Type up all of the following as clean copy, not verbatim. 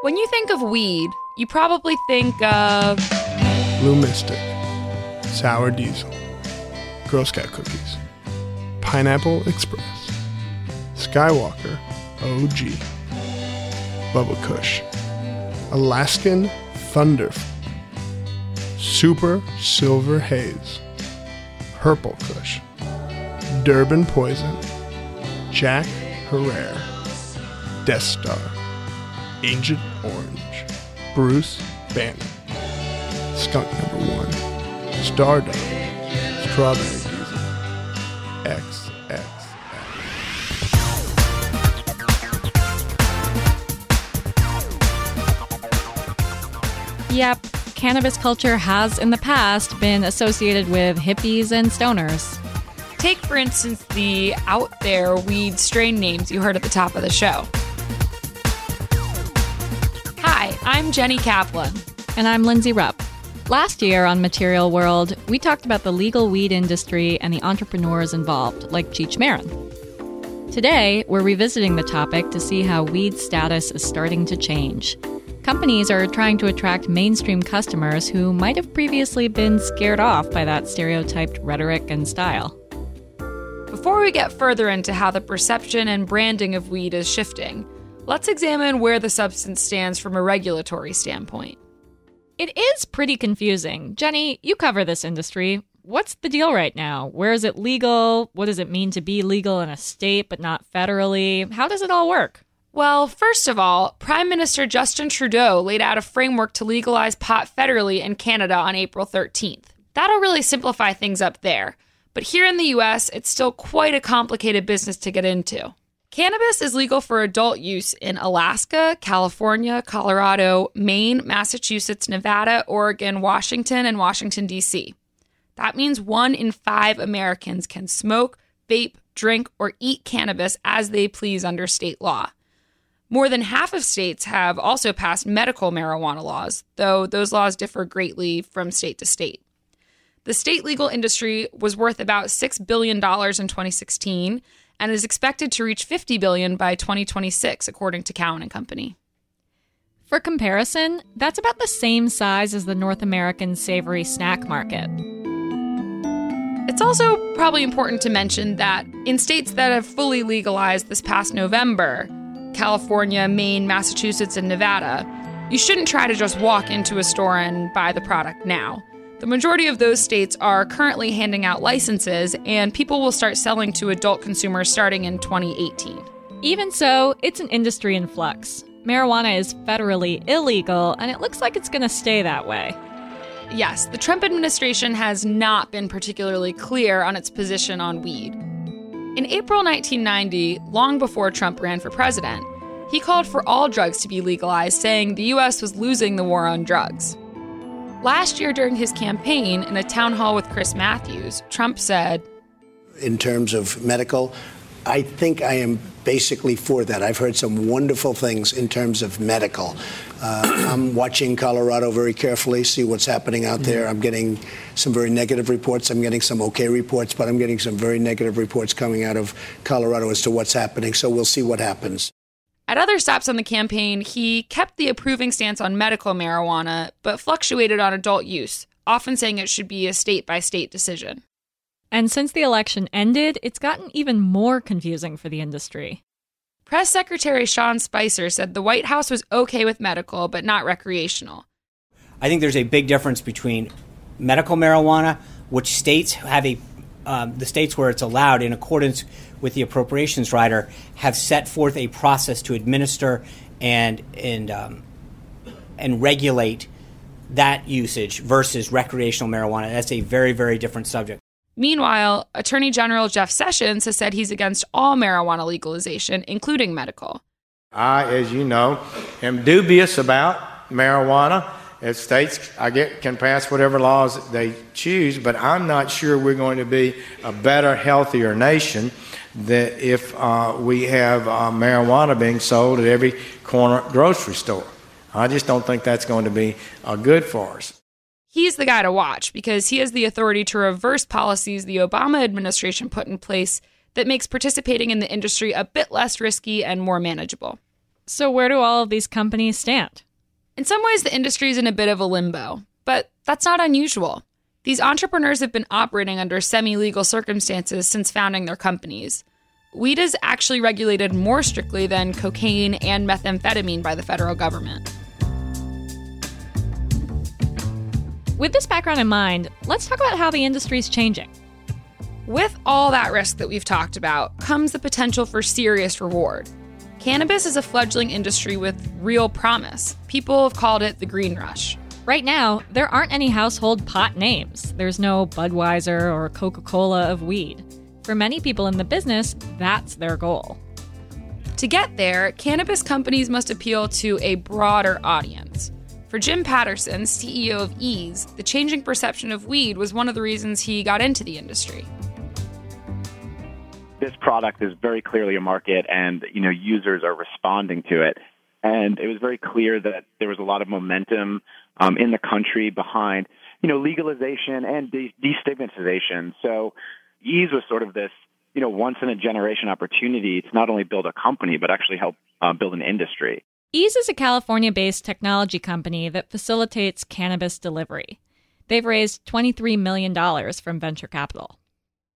When you think of weed, you probably think of... Blue Mystic, Sour Diesel, Girl Scout Cookies, Pineapple Express, Skywalker OG, Bubba Kush, Alaskan Thunder, Super Silver Haze, Purple Kush, Durban Poison, Jack Herrera, Death Star, Agent Orange, Bruce Banner, Skunk Number 1, Stardom, Strawberry Diesel, XXX. Yep, cannabis culture has in the past been associated with hippies and stoners. Take, for instance, the out there weed strain names you heard at the top of the show. Hi, I'm Jenny Kaplan. And I'm Lindsay Rupp. Last year on Material World, we talked about the legal weed industry and the entrepreneurs involved, like Cheech Marin. Today, we're revisiting the topic to see how weed status is starting to change. Companies are trying to attract mainstream customers who might have previously been scared off by that stereotyped rhetoric and style. Before we get further into how the perception and branding of weed is shifting, let's examine where the substance stands from a regulatory standpoint. It is pretty confusing. Jenny, you cover this industry. What's the deal right now? Where is it legal? What does it mean to be legal in a state but not federally? How does it all work? Well, first of all, Prime Minister Justin Trudeau laid out a framework to legalize pot federally in Canada on April 13th. That'll really simplify things up there. But here in the U.S., it's still quite a complicated business to get into. Cannabis is legal for adult use in Alaska, California, Colorado, Maine, Massachusetts, Nevada, Oregon, Washington, and Washington, D.C. That means 1 in 5 Americans can smoke, vape, drink, or eat cannabis as they please under state law. More than half of states have also passed medical marijuana laws, though those laws differ greatly from state to state. The state legal industry was worth about $6 billion in 2016 and is expected to reach $50 billion by 2026, according to Cowan & Company. For comparison, that's about the same size as the North American savory snack market. It's also probably important to mention that in states that have fully legalized this past November, California, Maine, Massachusetts, and Nevada, you shouldn't try to just walk into a store and buy the product now. The majority of those states are currently handing out licenses, and people will start selling to adult consumers starting in 2018. Even so, it's an industry in flux. Marijuana is federally illegal, and it looks like it's going to stay that way. Yes, the Trump administration has not been particularly clear on its position on weed. In April 1990, long before Trump ran for president, he called for all drugs to be legalized, saying the U.S. was losing the war on drugs. Last year during his campaign, in a town hall with Chris Matthews, Trump said, in terms of medical, I think I am basically for that. I've heard some wonderful things in terms of medical. I'm watching Colorado very carefully, see what's happening out there. I'm getting some very negative reports. I'm getting some okay reports, but I'm getting some very negative reports coming out of Colorado as to what's happening. So we'll see what happens. At other stops on the campaign, he kept the approving stance on medical marijuana, but fluctuated on adult use, often saying it should be a state-by-state decision. And since the election ended, it's gotten even more confusing for the industry. Press Secretary Sean Spicer said the White House was okay with medical, but not recreational. I think there's a big difference between medical marijuana, which states have the states where it's allowed in accordance with the appropriations rider have set forth a process to administer and regulate that usage versus recreational marijuana. That's a very, very different subject. Meanwhile, Attorney General Jeff Sessions has said he's against all marijuana legalization, including medical. I, as you know, am dubious about marijuana. As states can pass whatever laws they choose, but I'm not sure we're going to be a better, healthier nation that if we have marijuana being sold at every corner grocery store. I just don't think that's going to be good for us. He's the guy to watch because he has the authority to reverse policies the Obama administration put in place that makes participating in the industry a bit less risky and more manageable. So where do all of these companies stand? In some ways, the industry is in a bit of a limbo, but that's not unusual. These entrepreneurs have been operating under semi-legal circumstances since founding their companies. Weed is actually regulated more strictly than cocaine and methamphetamine by the federal government. With this background in mind, let's talk about how the industry's changing. With all that risk that we've talked about comes the potential for serious reward. Cannabis is a fledgling industry with real promise. People have called it the green rush. Right now, there aren't any household pot names. There's no Budweiser or Coca-Cola of weed. For many people in the business, that's their goal. To get there, cannabis companies must appeal to a broader audience. For Jim Patterson, CEO of Ease, the changing perception of weed was one of the reasons he got into the industry. This product is very clearly a market, and users are responding to it. And it was very clear that there was a lot of momentum in the country behind legalization and destigmatization. So Ease was sort of this once-in-a-generation opportunity to not only build a company, but actually help build an industry. Ease is a California-based technology company that facilitates cannabis delivery. They've raised $23 million from venture capital.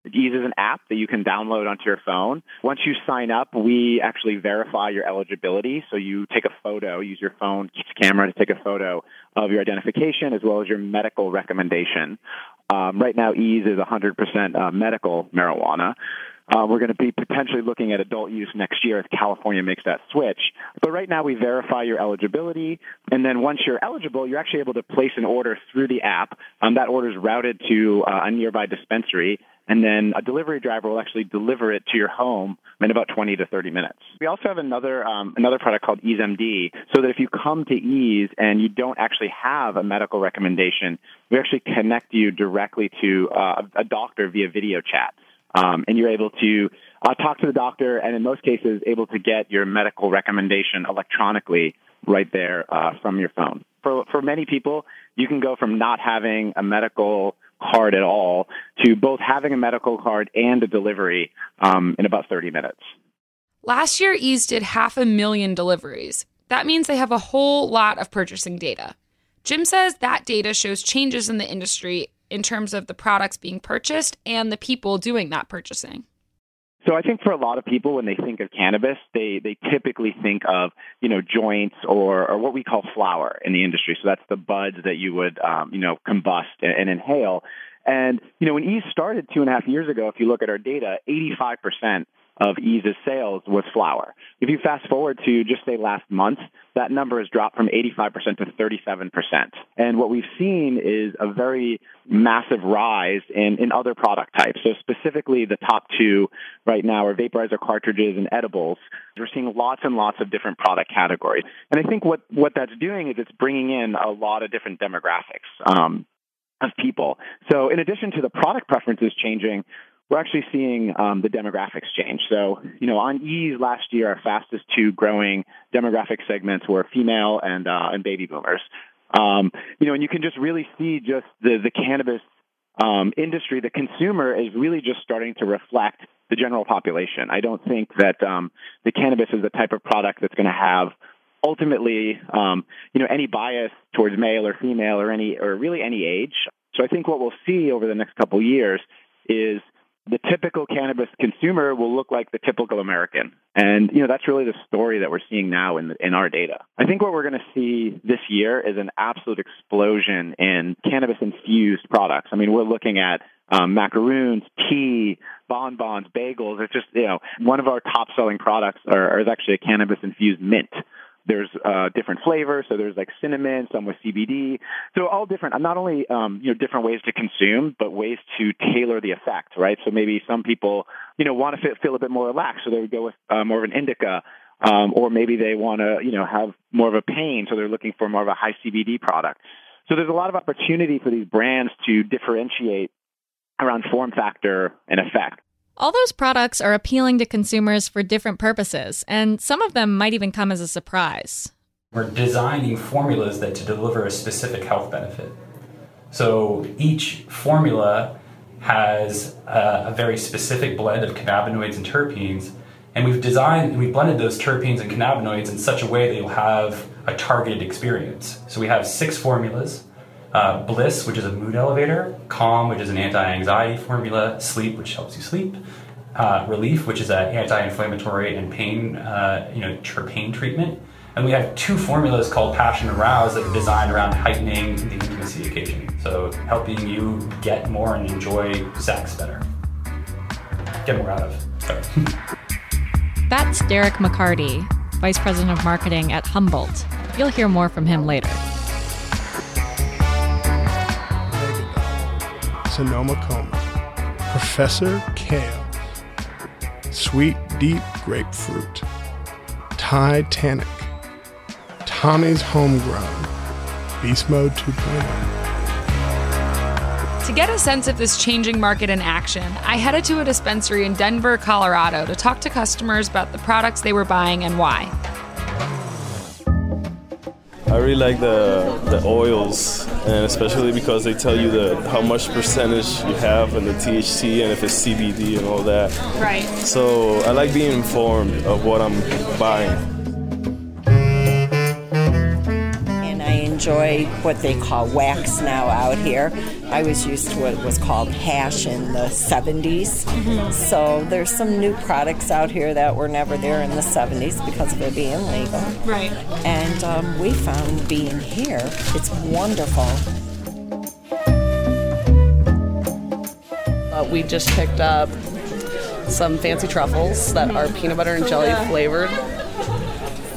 Ease is an app that you can download onto your phone. Once you sign up, we actually verify your eligibility. So you take a photo, use your phone's camera to take a photo of your identification as well as your medical recommendation. Right now, Ease is 100% medical marijuana. We're going to be potentially looking at adult use next year if California makes that switch. But right now, we verify your eligibility, and then once you're eligible, you're actually able to place an order through the app. That order is routed to a nearby dispensary, and then a delivery driver will actually deliver it to your home in about 20 to 30 minutes. We also have another product called EazeMD, so that if you come to Ease and you don't actually have a medical recommendation, we actually connect you directly to a doctor via video chat. And you're able to talk to the doctor and, in most cases, able to get your medical recommendation electronically right there from your phone. For many people, you can go from not having a medical card at all to both having a medical card and a delivery in about 30 minutes. Last year, Ease did 500,000 deliveries. That means they have a whole lot of purchasing data. Jim says that data shows changes in the industry in terms of the products being purchased and the people doing that purchasing. So I think for a lot of people, when they think of cannabis, they typically think of, joints or what we call flower in the industry. So that's the buds that you would, combust and inhale. And, when Ease started 2.5 years ago, if you look at our data, 85% of Ease's sales was flower. If you fast forward to just say last month, that number has dropped from 85% to 37%. And what we've seen is a very massive rise in other product types. So specifically the top two right now are vaporizer cartridges and edibles. We're seeing lots and lots of different product categories. And I think what that's doing is it's bringing in a lot of different demographics of people. So in addition to the product preferences changing, we're actually seeing the demographics change. So, on Ease last year, our fastest two growing demographic segments were female and baby boomers. And you can just really see just the cannabis industry, the consumer is really just starting to reflect the general population. I don't think that the cannabis is the type of product that's going to have ultimately, any bias towards male or female or really any age. So I think what we'll see over the next couple of years is the typical cannabis consumer will look like the typical American. And, that's really the story that we're seeing now in our data. I think what we're going to see this year is an absolute explosion in cannabis-infused products. I mean, we're looking at macaroons, tea, bonbons, bagels. It's just, one of our top-selling products is actually a cannabis-infused mint. There's different flavors, so there's like cinnamon, some with CBD. So all different, not only different ways to consume, but ways to tailor the effect, right? So maybe some people, want to feel a bit more relaxed, so they would go with more of an indica, or maybe they want to, have more of a pain, so they're looking for more of a high CBD product. So there's a lot of opportunity for these brands to differentiate around form factor and effect. All those products are appealing to consumers for different purposes, and some of them might even come as a surprise. We're designing formulas that to deliver a specific health benefit. So each formula has a very specific blend of cannabinoids and terpenes And we've designed, we've blended those terpenes and cannabinoids in such a way that you'll have a targeted experience. So we have 6 formulas, Bliss, which is a mood elevator, Calm, which is an anti-anxiety formula, Sleep, which helps you sleep, Relief, which is an anti-inflammatory and pain, pain treatment. And we have 2 formulas called Passion and Rouse that are designed around heightening the intimacy occasion. So helping you get more and enjoy sex better. Get more out of. Sorry. That's Derek McCarty, Vice President of Marketing at Humboldt. You'll hear more from him later. Sonoma Coma, Professor Kale, Sweet Deep Grapefruit, Titanic, Tommy's Homegrown, Beast Mode 2.0. To get a sense of this changing market in action, I headed to a dispensary in Denver, Colorado to talk to customers about the products they were buying and why. I really like the oils, and especially because they tell you how much percentage you have and the THC and if it's CBD and all that. Right. So I like being informed of what I'm buying. Enjoy what they call wax now out here. I was used to what was called hash in the 70s. Mm-hmm. So there's some new products out here that were never there in the 70s because of it being legal. Right. And we found being here, it's wonderful. We just picked up some fancy truffles that are peanut butter and jelly flavored.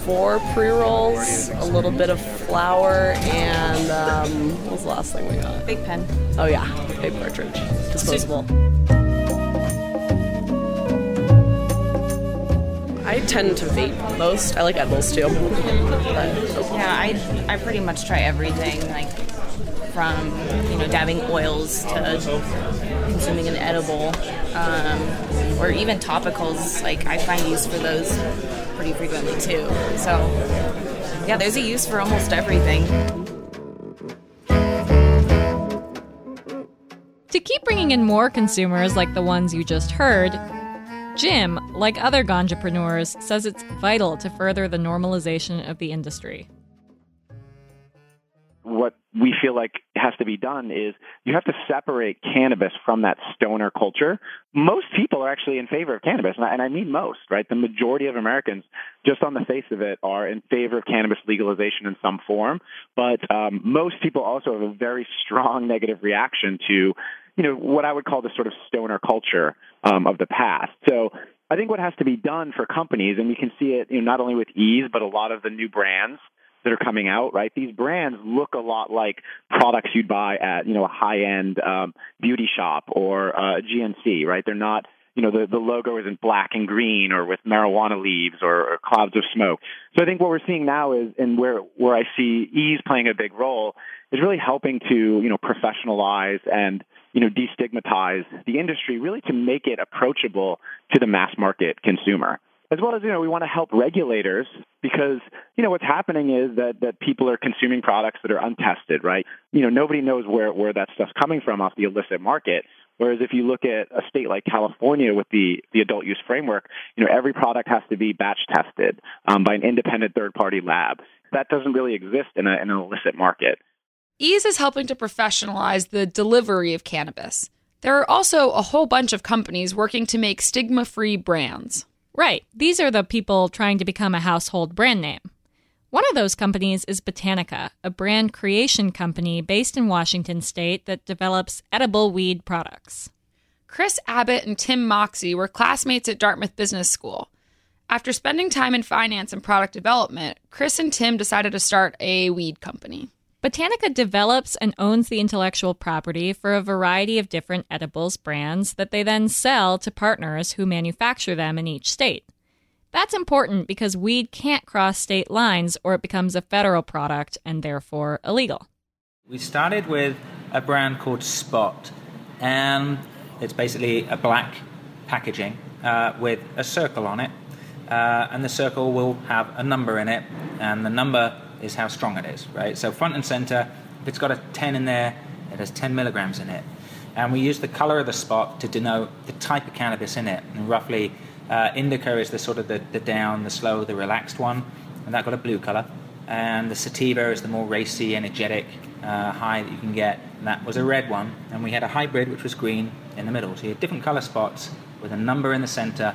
4 pre-rolls, a little bit of flour, and what was the last thing we got? Big pen. Oh yeah, big cartridge. Disposable. I tend to vape most. I like edibles too. Yeah, I pretty much try everything, like from dabbing oils to consuming an edible, or even topicals. Like I find use for those pretty frequently too. So yeah, there's a use for almost everything. To keep bringing in more consumers like the ones you just heard, Jim, like other ganjapreneurs, says it's vital to further the normalization of the industry. What we feel like has to be done is you have to separate cannabis from that stoner culture. Most people are actually in favor of cannabis, and I mean most, right? The majority of Americans, just on the face of it, are in favor of cannabis legalization in some form. But most people also have a very strong negative reaction to, what I would call the sort of stoner culture of the past. So I think what has to be done for companies, and we can see it not only with Ease, but a lot of the new brands that are coming out, right? These brands look a lot like products you'd buy at, a high-end beauty shop or GNC, right? They're not, the logo isn't black and green or with marijuana leaves or clouds of smoke. So I think what we're seeing now is, and where I see Ease playing a big role, is really helping to, professionalize and, destigmatize the industry, really to make it approachable to the mass market consumer. As well as, we want to help regulators because, what's happening is that people are consuming products that are untested, right? Nobody knows where that stuff's coming from off the illicit market. Whereas if you look at a state like California with the adult use framework, every product has to be batch tested by an independent third-party lab. That doesn't really exist in an illicit market. Ease is helping to professionalize the delivery of cannabis. There are also a whole bunch of companies working to make stigma-free brands. Right. These are the people trying to become a household brand name. One of those companies is Botanica, a brand creation company based in Washington state that develops edible weed products. Chris Abbott and Tim Moxie were classmates at Dartmouth Business School. After spending time in finance and product development, Chris and Tim decided to start a weed company. Botanica develops and owns the intellectual property for a variety of different edibles brands that they then sell to partners who manufacture them in each state. That's important because weed can't cross state lines or it becomes a federal product and therefore illegal. We started with a brand called Spot, and it's basically a black packaging with a circle on it, and the circle will have a number in it, and the number is how strong it is, right? So front and center, if it's got a 10 in there, it has 10 milligrams in it. And we use the color of the spot to denote the type of cannabis in it. And roughly Indica is the sort of the down, the slow, the relaxed one, and that got a blue color. And the sativa is the more racy, energetic high that you can get, and that was a red one. And we had a hybrid which was green in the middle. So you had different color spots with a number in the center.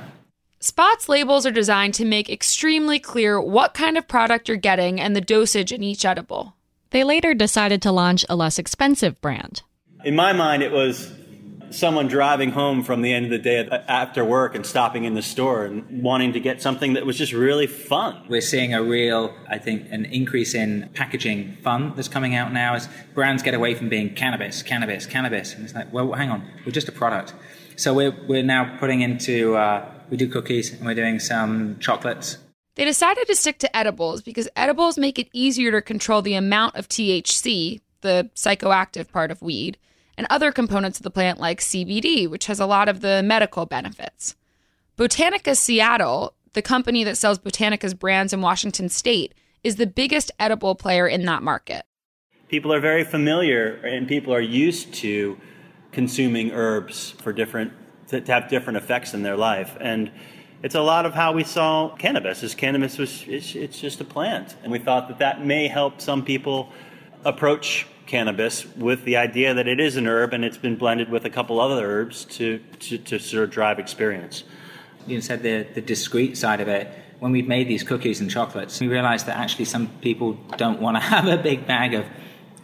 Spots labels are designed to make extremely clear what kind of product you're getting and the dosage in each edible. They later decided to launch a less expensive brand. In my mind, it was someone driving home from the end of the day after work and stopping in the store and wanting to get something that was just really fun. We're seeing a real, I think, an increase in packaging fun that's coming out now as brands get away from being cannabis, cannabis, cannabis. And it's like, well, hang on, we're just a product. So we're now putting into, we do cookies and we're doing some chocolates. They decided to stick to edibles because edibles make it easier to control the amount of THC, the psychoactive part of weed, and other components of the plant like CBD, which has a lot of the medical benefits. Botanica Seattle, the company that sells Botanica's brands in Washington State, is the biggest edible player in that market. People are very familiar and people are used to consuming herbs for different, to have different effects in their life. And it's a lot of how we saw cannabis. Is cannabis was it's just a plant. And we thought that that may help some people approach cannabis with the idea that it is an herb and it's been blended with a couple other herbs to sort of drive experience. You said the discreet side of it. When we've made these cookies and chocolates, we realized that actually some people don't want to have a big bag of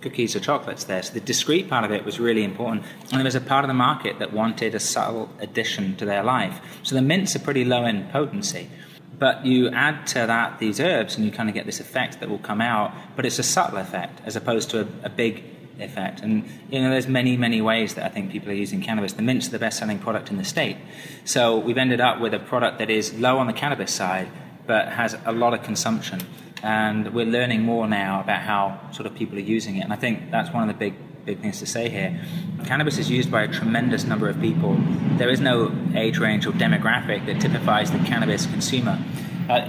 cookies or chocolates there. So the discreet part of it was really important. And there was a part of the market that wanted a subtle addition to their life. So the mints are pretty low in potency. But you add to that these herbs and you kind of get this effect that will come out. But it's a subtle effect as opposed to a big effect. And, you know, there's many, many ways that I think people are using cannabis. The mints are the best-selling product in the state. So we've ended up with a product that is low on the cannabis side but has a lot of consumption. And we're learning more now about how sort of people are using it. And I think that's one of the big things to say here. Cannabis is used by a tremendous number of people. There is no age range or demographic that typifies the cannabis consumer.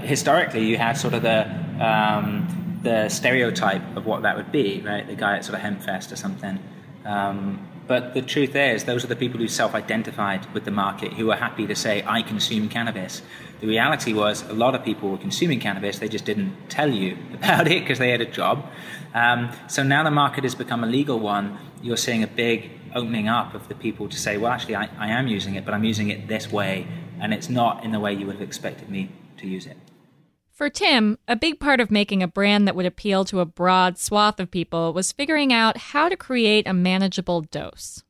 Historically, you had sort of the stereotype of what that would be, right? The guy at sort of Hempfest or something. But the truth is, those are the people who self-identified with the market, who were happy to say, I consume cannabis. The reality was a lot of people were consuming cannabis, they just didn't tell you about it because they had a job. So now the market has become a legal one. You're seeing a big opening up of the people to say, well, actually, I am using it, but I'm using it this way, and it's not in the way you would have expected me to use it. For Tim, a big part of making a brand that would appeal to a broad swath of people was figuring out how to create a manageable dose.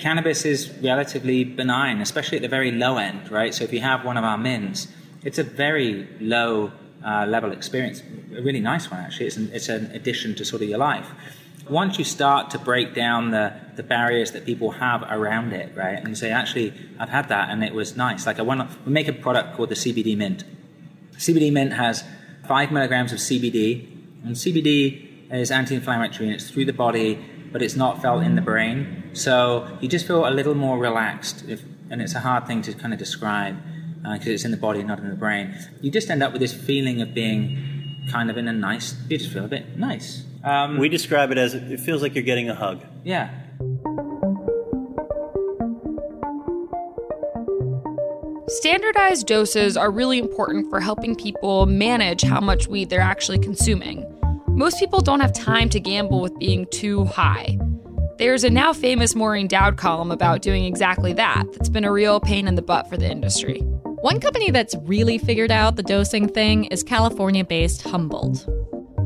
Cannabis is relatively benign, especially at the very low end, right? So if you have one of our mints, it's a very low level experience, a really nice one, actually. It's an addition to sort of your life. Once you start to break down the barriers that people have around it, right? And you say, actually, I've had that and it was nice. Like we make a product called the CBD Mint. CBD mint has 5 milligrams of CBD, and CBD is anti-inflammatory, and it's through the body, but it's not felt in the brain. So you just feel a little more relaxed, and it's a hard thing to kind of describe because it's in the body, not in the brain. You just end up with this feeling of being kind of in a nice, you just feel a bit nice. We describe it as it feels like you're getting a hug. Yeah. Standardized doses are really important for helping people manage how much weed they're actually consuming. Most people don't have time to gamble with being too high. There's a now famous Maureen Dowd column about doing exactly that that's been a real pain in the butt for the industry. One company that's really figured out the dosing thing is California-based Humboldt.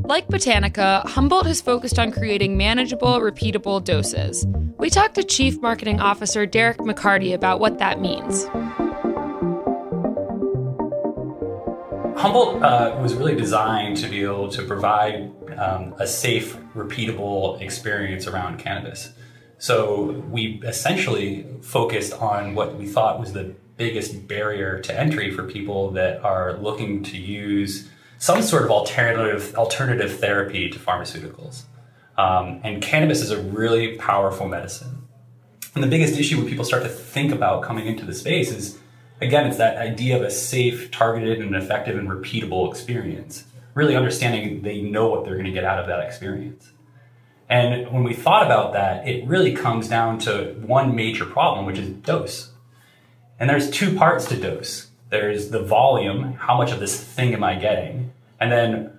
Like Botanica, Humboldt has focused on creating manageable, repeatable doses. We talked to Chief Marketing Officer Derek McCarty about what that means. Humboldt was really designed to be able to provide a safe, repeatable experience around cannabis. So we essentially focused on what we thought was the biggest barrier to entry for people that are looking to use some sort of alternative therapy to pharmaceuticals. And cannabis is a really powerful medicine. And the biggest issue when people start to think about coming into the space is, again, it's that idea of a safe, targeted, and effective and repeatable experience. Really understanding they know what they're going to get out of that experience. And when we thought about that, it really comes down to one major problem, which is dose. And there's two parts to dose. There's the volume, how much of this thing am I getting? And then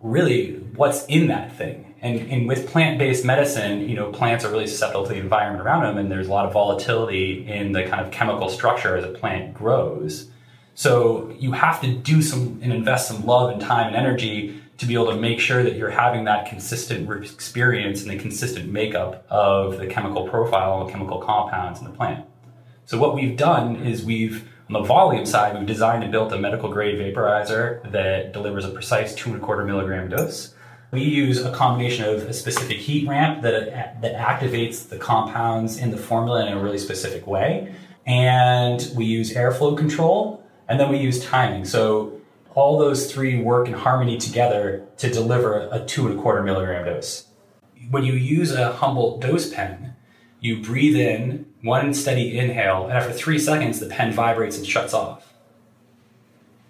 really what's in that thing. And with plant-based medicine, you know, plants are really susceptible to the environment around them, and there's a lot of volatility in the kind of chemical structure as a plant grows. So you have to do some and invest some love and time and energy to be able to make sure that you're having that consistent experience and the consistent makeup of the chemical profile and chemical compounds in the plant. So what we've done is we've, on the volume side, we've designed and built a medical grade vaporizer that delivers a precise 2.25 milligram dose. We use a combination of a specific heat ramp that activates the compounds in the formula in a really specific way. And we use airflow control, and then we use timing. So all those three work in harmony together to deliver a 2.25 milligram dose. When you use a Humboldt dose pen, you breathe in one steady inhale, and after 3 seconds, the pen vibrates and shuts off.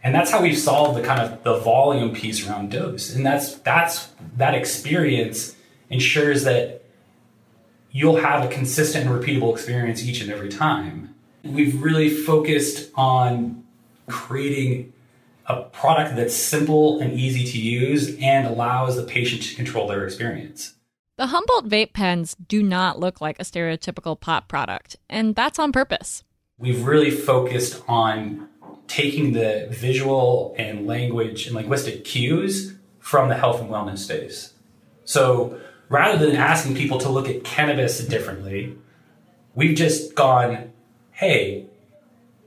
And that's how we've solved the kind of the volume piece around dose. And that experience ensures that you'll have a consistent and repeatable experience each and every time. We've really focused on creating a product that's simple and easy to use and allows the patient to control their experience. The Humboldt vape pens do not look like a stereotypical pop product, and that's on purpose. We've really focused on taking the visual and language and linguistic cues from the health and wellness space. So rather than asking people to look at cannabis differently, we've just gone, hey,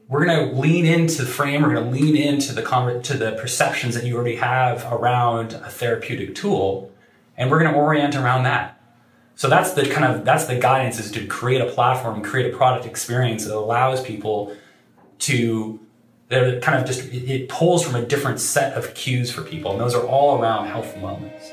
we're going to lean into the frame, we're going to lean into the perceptions that you already have around a therapeutic tool, and we're going to orient around that. So that's the guidance, is to create a platform, create a product experience that allows people to, they're kind of just, it pulls from a different set of cues for people, and those are all around health and wellness.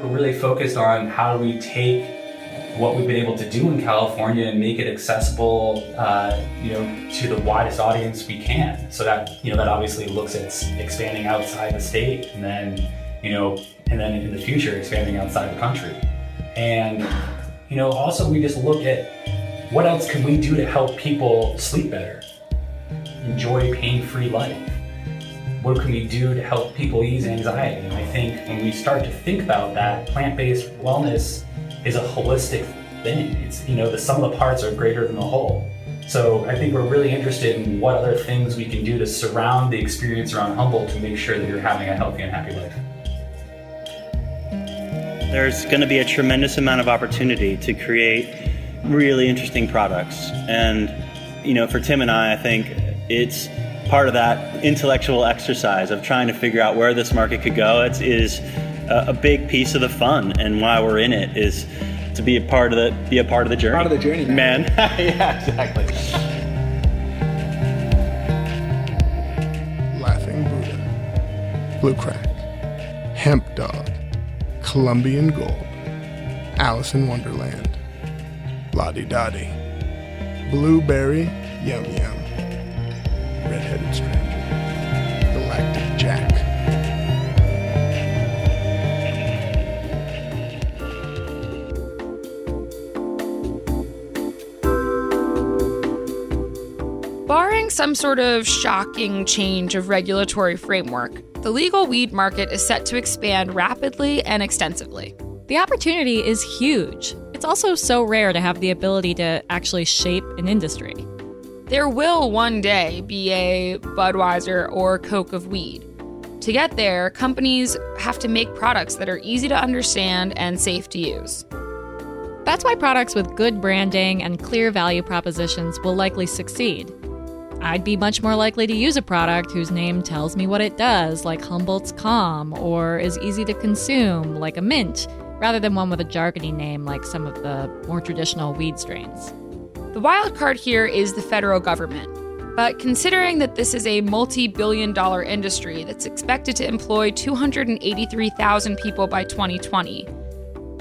We're really focused on how do we take what we've been able to do in California and make it accessible, to the widest audience we can. So that, that obviously looks at expanding outside the state, and then, and then in the future expanding outside the country. And, also we just look at what else can we do to help people sleep better, enjoy pain-free life. What can we do to help people ease anxiety? And I think when we start to think about that, plant-based wellness is a holistic thing. It's, the sum of the parts are greater than the whole. So I think we're really interested in what other things we can do to surround the experience around Humboldt to make sure that you're having a healthy and happy life. There's going to be a tremendous amount of opportunity to create really interesting products. And, for Tim and I think it's part of that intellectual exercise of trying to figure out where this market could go. It is a big piece of the fun, and why we're in it is to be a part of the journey. Part of the journey, man. Yeah, exactly. Laughing Buddha, Blue Crack, Hemp Dog, Colombian Gold, Alice in Wonderland, Lottie Dottie, Blueberry Yum Yum, Red-Headed Stranger, Galactic Jack. Barring some sort of shocking change of regulatory framework, the legal weed market is set to expand rapidly and extensively. The opportunity is huge. It's also so rare to have the ability to actually shape an industry. There will one day be a Budweiser or Coke of weed. To get there, companies have to make products that are easy to understand and safe to use. That's why products with good branding and clear value propositions will likely succeed. I'd be much more likely to use a product whose name tells me what it does, like Humboldt's Calm, or is easy to consume, like a mint, rather than one with a jargony name like some of the more traditional weed strains. The wild card here is the federal government. But considering that this is a multi-billion-dollar industry that's expected to employ 283,000 people by 2020,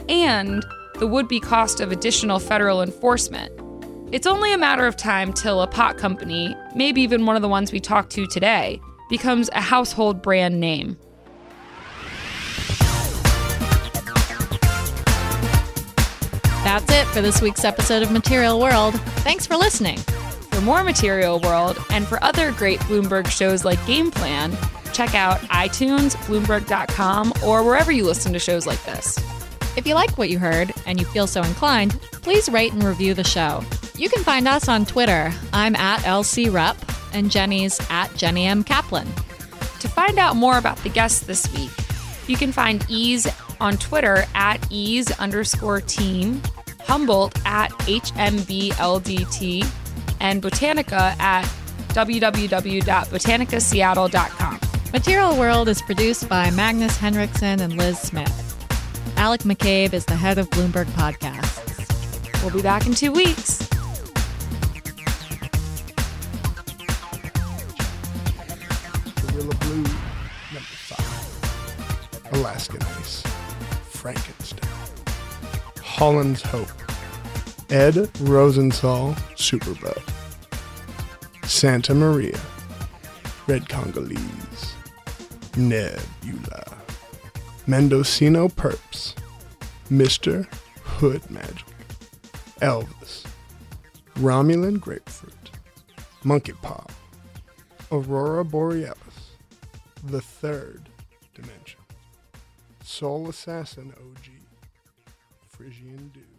and the would-be cost of additional federal enforcement, it's only a matter of time till a pot company, maybe even one of the ones we talked to today, becomes a household brand name. that's it for this week's episode of Material World. Thanks for listening. For more Material World and for other great Bloomberg shows like Game Plan, check out iTunes, Bloomberg.com, or wherever you listen to shows like this. If you like what you heard and you feel so inclined, please rate and review the show. You can find us on Twitter. I'm at LC Rupp and Jenny's at Jenny M. Kaplan. To find out more about the guests this week, you can find Ease on Twitter at @Ease_team, Humboldt at HMBLDT, and Botanica at www.botanicaseattle.com. Material World is produced by Magnus Henriksen and Liz Smith. Alec McCabe is the head of Bloomberg Podcasts. We'll be back in 2 weeks. Gorilla Glue, #5. Alaskan Ice. Frankenstein. Holland's Hope. Ed Rosenthal, Superbug. Santa Maria. Red Congolese. Nebula. Mendocino Perps, Mr. Hood Magic, Elvis, Romulan Grapefruit, Monkey Paw, Aurora Borealis, The Third Dimension, Soul Assassin OG, Frisian Dude.